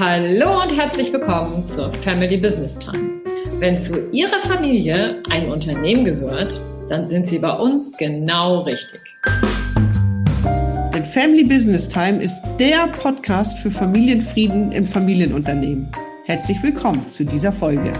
Hallo und herzlich willkommen zur Family Business Time. Wenn zu Ihrer Familie ein Unternehmen gehört, dann sind Sie bei uns genau richtig. Denn Family Business Time ist der Podcast für Familienfrieden im Familienunternehmen. Herzlich willkommen zu dieser Folge.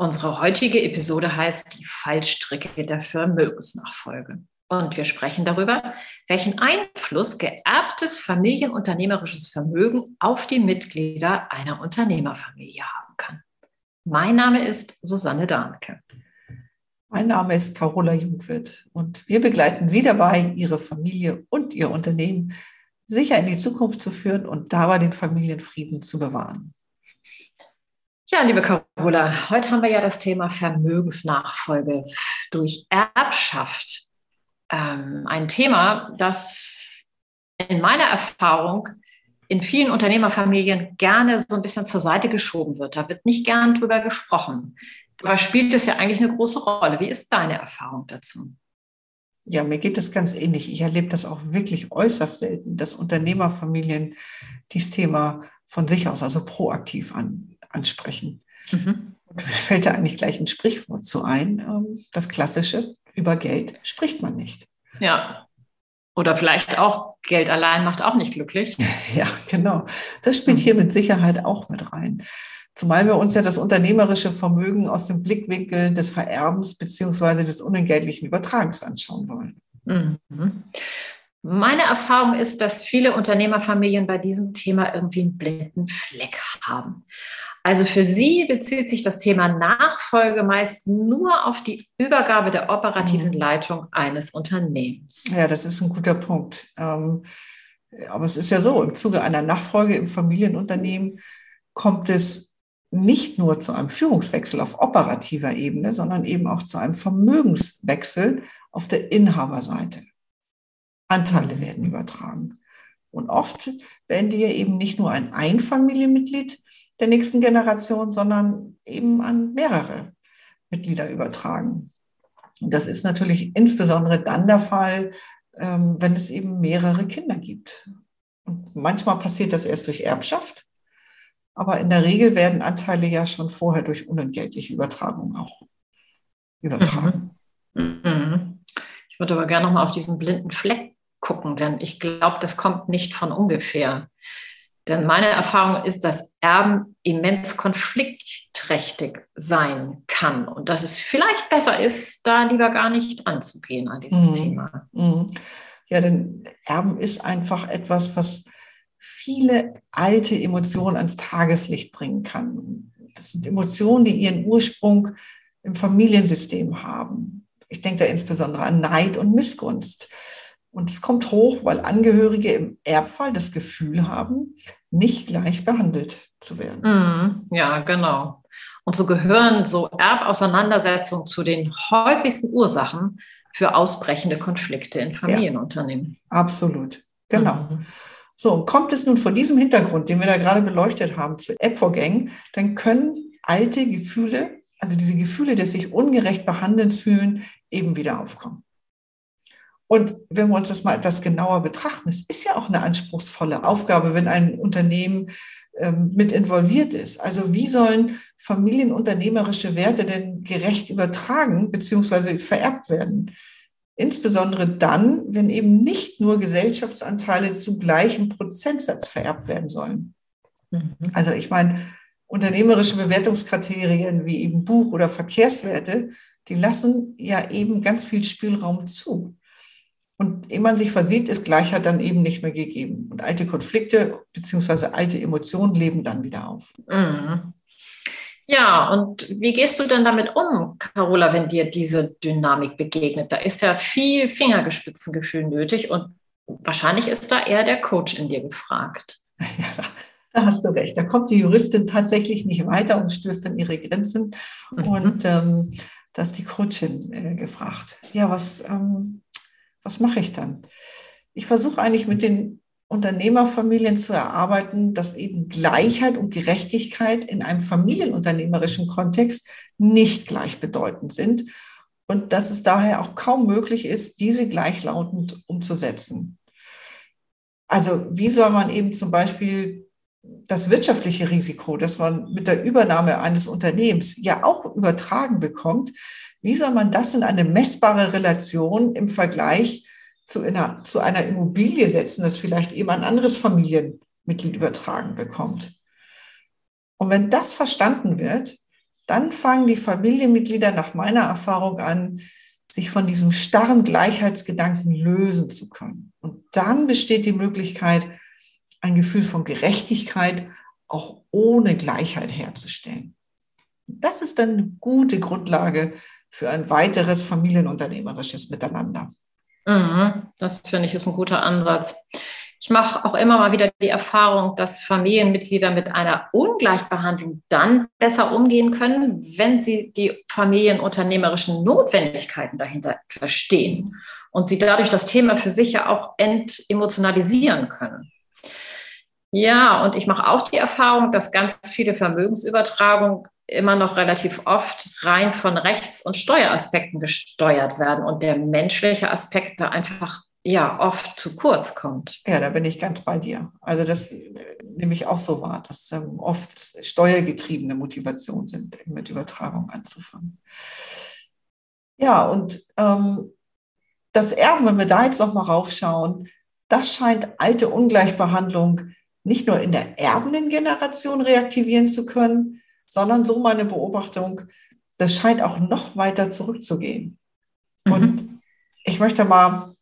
Unsere heutige Episode heißt die Fallstricke der Vermögensnachfolge. Und wir sprechen darüber, welchen Einfluss geerbtes familienunternehmerisches Vermögen auf die Mitglieder einer Unternehmerfamilie haben kann. Mein Name ist Susanne Dahnke. Mein Name ist Carola Jungwirth und wir begleiten Sie dabei, Ihre Familie und Ihr Unternehmen sicher in die Zukunft zu führen und dabei den Familienfrieden zu bewahren. Ja, liebe Carola, heute haben wir ja das Thema Vermögensnachfolge durch Erbschaft. Ein Thema, das in meiner Erfahrung in vielen Unternehmerfamilien gerne so ein bisschen zur Seite geschoben wird. Da wird nicht gern drüber gesprochen. Dabei spielt es ja eigentlich eine große Rolle. Wie ist deine Erfahrung dazu? Ja, mir geht das ganz ähnlich. Ich erlebe das auch wirklich äußerst selten, dass Unternehmerfamilien dieses Thema von sich aus, also proaktiv ansprechen. Fällt da eigentlich gleich ein Sprichwort zu ein, das klassische, über Geld spricht man nicht. Ja, oder vielleicht auch, Geld allein macht auch nicht glücklich. Ja, genau. Das spielt hier mit Sicherheit auch mit rein. Zumal wir uns ja das unternehmerische Vermögen aus dem Blickwinkel des Vererbens bzw. des unentgeltlichen Übertragens anschauen wollen. Mhm. Meine Erfahrung ist, dass viele Unternehmerfamilien bei diesem Thema irgendwie einen blinden Fleck haben. Also für sie bezieht sich das Thema Nachfolge meist nur auf die Übergabe der operativen Leitung eines Unternehmens. Ja, das ist ein guter Punkt. Aber es ist ja so, im Zuge einer Nachfolge im Familienunternehmen kommt es nicht nur zu einem Führungswechsel auf operativer Ebene, sondern eben auch zu einem Vermögenswechsel auf der Inhaberseite. Anteile werden übertragen. Und oft werden die ja eben nicht nur ein Einfamilienmitglied der nächsten Generation, sondern eben an mehrere Mitglieder übertragen. Und das ist natürlich insbesondere dann der Fall, wenn es eben mehrere Kinder gibt. Und manchmal passiert das erst durch Erbschaft, aber in der Regel werden Anteile ja schon vorher durch unentgeltliche Übertragung auch übertragen. Ich würde aber gerne nochmal auf diesen blinden Fleck gucken, denn ich glaube, das kommt nicht von ungefähr. Denn meine Erfahrung ist, dass Erben immens konfliktträchtig sein kann und dass es vielleicht besser ist, da lieber gar nicht ranzugehen an dieses Thema. Ja, denn Erben ist einfach etwas, was viele alte Emotionen ans Tageslicht bringen kann. Das sind Emotionen, die ihren Ursprung im Familiensystem haben. Ich denke da insbesondere an Neid und Missgunst. Und es kommt hoch, weil Angehörige im Erbfall das Gefühl haben, nicht gleich behandelt zu werden. Ja, genau. Und so gehören so Erbauseinandersetzungen zu den häufigsten Ursachen für ausbrechende Konflikte in Familienunternehmen. Ja, absolut, genau. So, und kommt es nun vor diesem Hintergrund, den wir da gerade beleuchtet haben, zu Erbvorgängen, dann können alte Gefühle, also diese Gefühle des sich ungerecht behandelt fühlen, eben wieder aufkommen. Und wenn wir uns das mal etwas genauer betrachten, es ist ja auch eine anspruchsvolle Aufgabe, wenn ein Unternehmen mit involviert ist. Also wie sollen familienunternehmerische Werte denn gerecht übertragen bzw. vererbt werden? Insbesondere dann, wenn eben nicht nur Gesellschaftsanteile zu gleichem Prozentsatz vererbt werden sollen. Also ich meine, unternehmerische Bewertungskriterien wie eben Buch- oder Verkehrswerte, die lassen ja eben ganz viel Spielraum zu. Und ehe man sich versieht, ist Gleichheit dann eben nicht mehr gegeben. Und alte Konflikte bzw. alte Emotionen leben dann wieder auf. Ja, und wie gehst du denn damit um, Carola, wenn dir diese Dynamik begegnet? Da ist ja viel Fingerspitzengefühl nötig und wahrscheinlich ist da eher der Coach in dir gefragt. Ja, da hast du recht. Da kommt die Juristin tatsächlich nicht weiter und stößt an ihre Grenzen. Und da ist die Coachin gefragt. Ja, was mache ich dann? Ich versuche eigentlich mit den Unternehmerfamilien zu erarbeiten, dass eben Gleichheit und Gerechtigkeit in einem familienunternehmerischen Kontext nicht gleichbedeutend sind und dass es daher auch kaum möglich ist, diese gleichlautend umzusetzen. Also wie soll man eben zum Beispiel das wirtschaftliche Risiko, das man mit der Übernahme eines Unternehmens ja auch übertragen bekommt, wie soll man das in eine messbare Relation im Vergleich zu einer Immobilie setzen, das vielleicht eben ein anderes Familienmitglied übertragen bekommt? Und wenn das verstanden wird, dann fangen die Familienmitglieder nach meiner Erfahrung an, sich von diesem starren Gleichheitsgedanken lösen zu können. Und dann besteht die Möglichkeit, ein Gefühl von Gerechtigkeit auch ohne Gleichheit herzustellen. Das ist dann eine gute Grundlage für ein weiteres familienunternehmerisches Miteinander. Das finde ich ist ein guter Ansatz. Ich mache auch immer mal wieder die Erfahrung, dass Familienmitglieder mit einer Ungleichbehandlung dann besser umgehen können, wenn sie die familienunternehmerischen Notwendigkeiten dahinter verstehen und sie dadurch das Thema für sich ja auch entemotionalisieren können. Ja, und ich mache auch die Erfahrung, dass ganz viele Vermögensübertragungen immer noch relativ oft rein von Rechts- und Steueraspekten gesteuert werden und der menschliche Aspekt da einfach ja oft zu kurz kommt. Ja, da bin ich ganz bei dir. Also das nehme ich auch so wahr, dass oft steuergetriebene Motivationen sind, mit Übertragung anzufangen. Ja, und das Erben, wenn wir da jetzt nochmal raufschauen, das scheint alte Ungleichbehandlung nicht nur in der erbenden Generation reaktivieren zu können, sondern so meine Beobachtung, das scheint auch noch weiter zurückzugehen. Mhm. Und ich möchte mal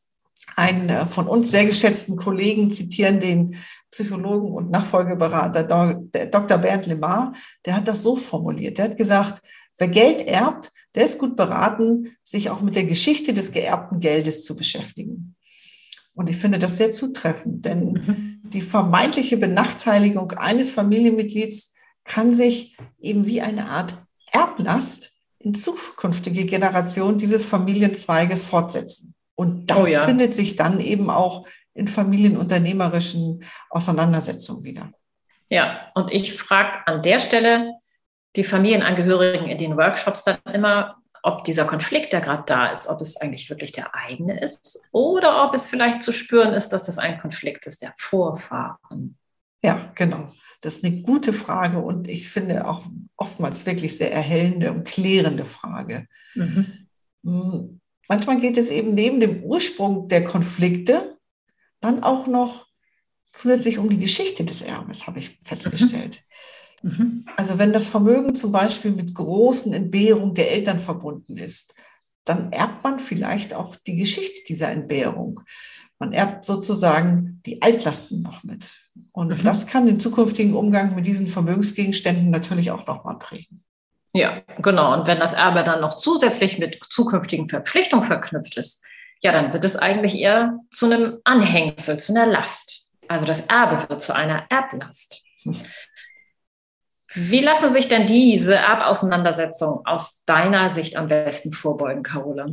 einen von uns sehr geschätzten Kollegen zitieren, den Psychologen und Nachfolgeberater Dr. Bernd Lemar. Der hat das so formuliert. Der hat gesagt, wer Geld erbt, der ist gut beraten, sich auch mit der Geschichte des geerbten Geldes zu beschäftigen. Und ich finde das sehr zutreffend, denn die vermeintliche Benachteiligung eines Familienmitglieds kann sich eben wie eine Art Erblast in zukünftige Generationen dieses Familienzweiges fortsetzen. Und das findet sich dann eben auch in familienunternehmerischen Auseinandersetzungen wieder. Ja, und ich frage an der Stelle die Familienangehörigen in den Workshops dann immer, ob dieser Konflikt, der gerade da ist, ob es eigentlich wirklich der eigene ist oder ob es vielleicht zu spüren ist, dass das ein Konflikt ist der Vorfahren. Ja, genau. Das ist eine gute Frage und ich finde auch oftmals wirklich sehr erhellende und klärende Frage. Mhm. Manchmal geht es eben neben dem Ursprung der Konflikte dann auch noch zusätzlich um die Geschichte des Erbes, habe ich festgestellt. Mhm. Also wenn das Vermögen zum Beispiel mit großen Entbehrungen der Eltern verbunden ist, dann erbt man vielleicht auch die Geschichte dieser Entbehrung. Man erbt sozusagen die Altlasten noch mit. Und das kann den zukünftigen Umgang mit diesen Vermögensgegenständen natürlich auch nochmal prägen. Ja, genau. Und wenn das Erbe dann noch zusätzlich mit zukünftigen Verpflichtungen verknüpft ist, ja, dann wird es eigentlich eher zu einem Anhängsel, zu einer Last. Also das Erbe wird zu einer Erblast. Wie lassen sich denn diese Erbauseinandersetzungen aus deiner Sicht am besten vorbeugen, Carola?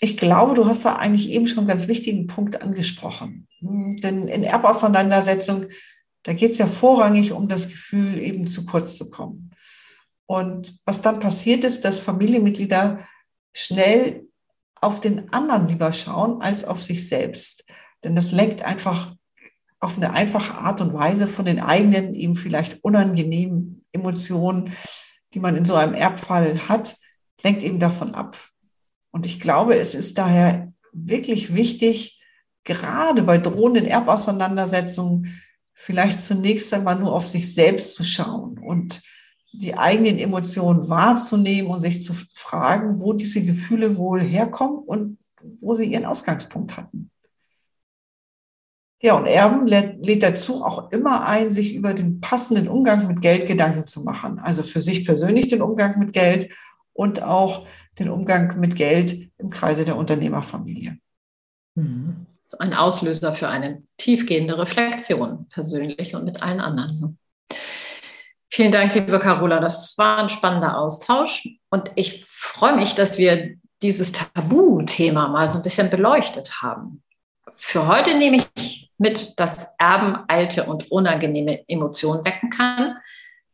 Ich glaube, du hast da eigentlich eben schon einen ganz wichtigen Punkt angesprochen. Denn in Erbauseinandersetzung, da geht es ja vorrangig um das Gefühl, eben zu kurz zu kommen. Und was dann passiert ist, dass Familienmitglieder schnell auf den anderen lieber schauen als auf sich selbst. Denn das lenkt einfach auf eine einfache Art und Weise von den eigenen, eben vielleicht unangenehmen Emotionen, die man in so einem Erbfall hat, lenkt eben davon ab. Und ich glaube, es ist daher wirklich wichtig, gerade bei drohenden Erbauseinandersetzungen vielleicht zunächst einmal nur auf sich selbst zu schauen und die eigenen Emotionen wahrzunehmen und sich zu fragen, wo diese Gefühle wohl herkommen und wo sie ihren Ausgangspunkt hatten. Ja, und Erben lädt dazu auch immer ein, sich über den passenden Umgang mit Geld Gedanken zu machen. Also für sich persönlich den Umgang mit Geld und auch den Umgang mit Geld im Kreise der Unternehmerfamilie. Das ist ein Auslöser für eine tiefgehende Reflexion, persönlich und mit allen anderen. Vielen Dank, liebe Carola. Das war ein spannender Austausch. Und ich freue mich, dass wir dieses Tabuthema mal so ein bisschen beleuchtet haben. Für heute nehme ich mit, dass Erben alte und unangenehme Emotionen wecken kann,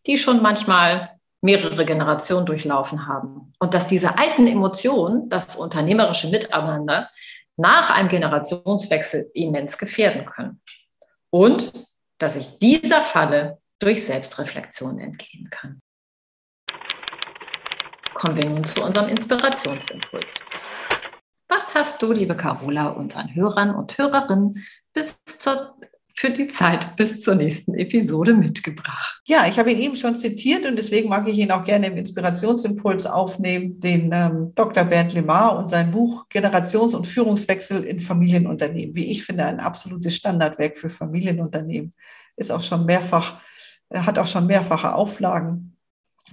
die schon manchmal mehrere Generationen durchlaufen haben. Und dass diese alten Emotionen, das unternehmerische Miteinander, nach einem Generationswechsel immens gefährden können. Und dass ich dieser Falle durch Selbstreflexion entgehen kann. Kommen wir nun zu unserem Inspirationsimpuls. Was hast du, liebe Carola, unseren Hörern und Hörerinnen für die Zeit bis zur nächsten Episode mitgebracht? Ja, ich habe ihn eben schon zitiert und deswegen mag ich ihn auch gerne im Inspirationsimpuls aufnehmen, den Dr. Bernd Lemar und sein Buch Generations- und Führungswechsel in Familienunternehmen. Wie ich finde, ein absolutes Standardwerk für Familienunternehmen. Hat auch schon mehrfache Auflagen.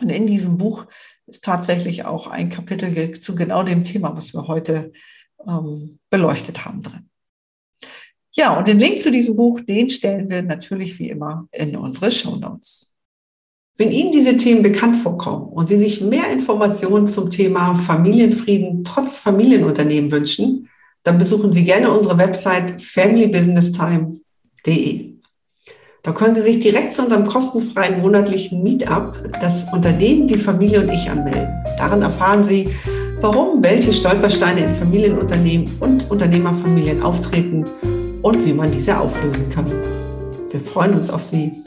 Und in diesem Buch ist tatsächlich auch ein Kapitel zu genau dem Thema, was wir heute beleuchtet haben, drin. Ja, und den Link zu diesem Buch, den stellen wir natürlich wie immer in unsere Shownotes. Wenn Ihnen diese Themen bekannt vorkommen und Sie sich mehr Informationen zum Thema Familienfrieden trotz Familienunternehmen wünschen, dann besuchen Sie gerne unsere Website familybusinesstime.de. Da können Sie sich direkt zu unserem kostenfreien monatlichen Meetup, das Unternehmen, die Familie und ich, anmelden. Darin erfahren Sie, warum welche Stolpersteine in Familienunternehmen und Unternehmerfamilien auftreten und wie man diese auflösen kann. Wir freuen uns auf Sie.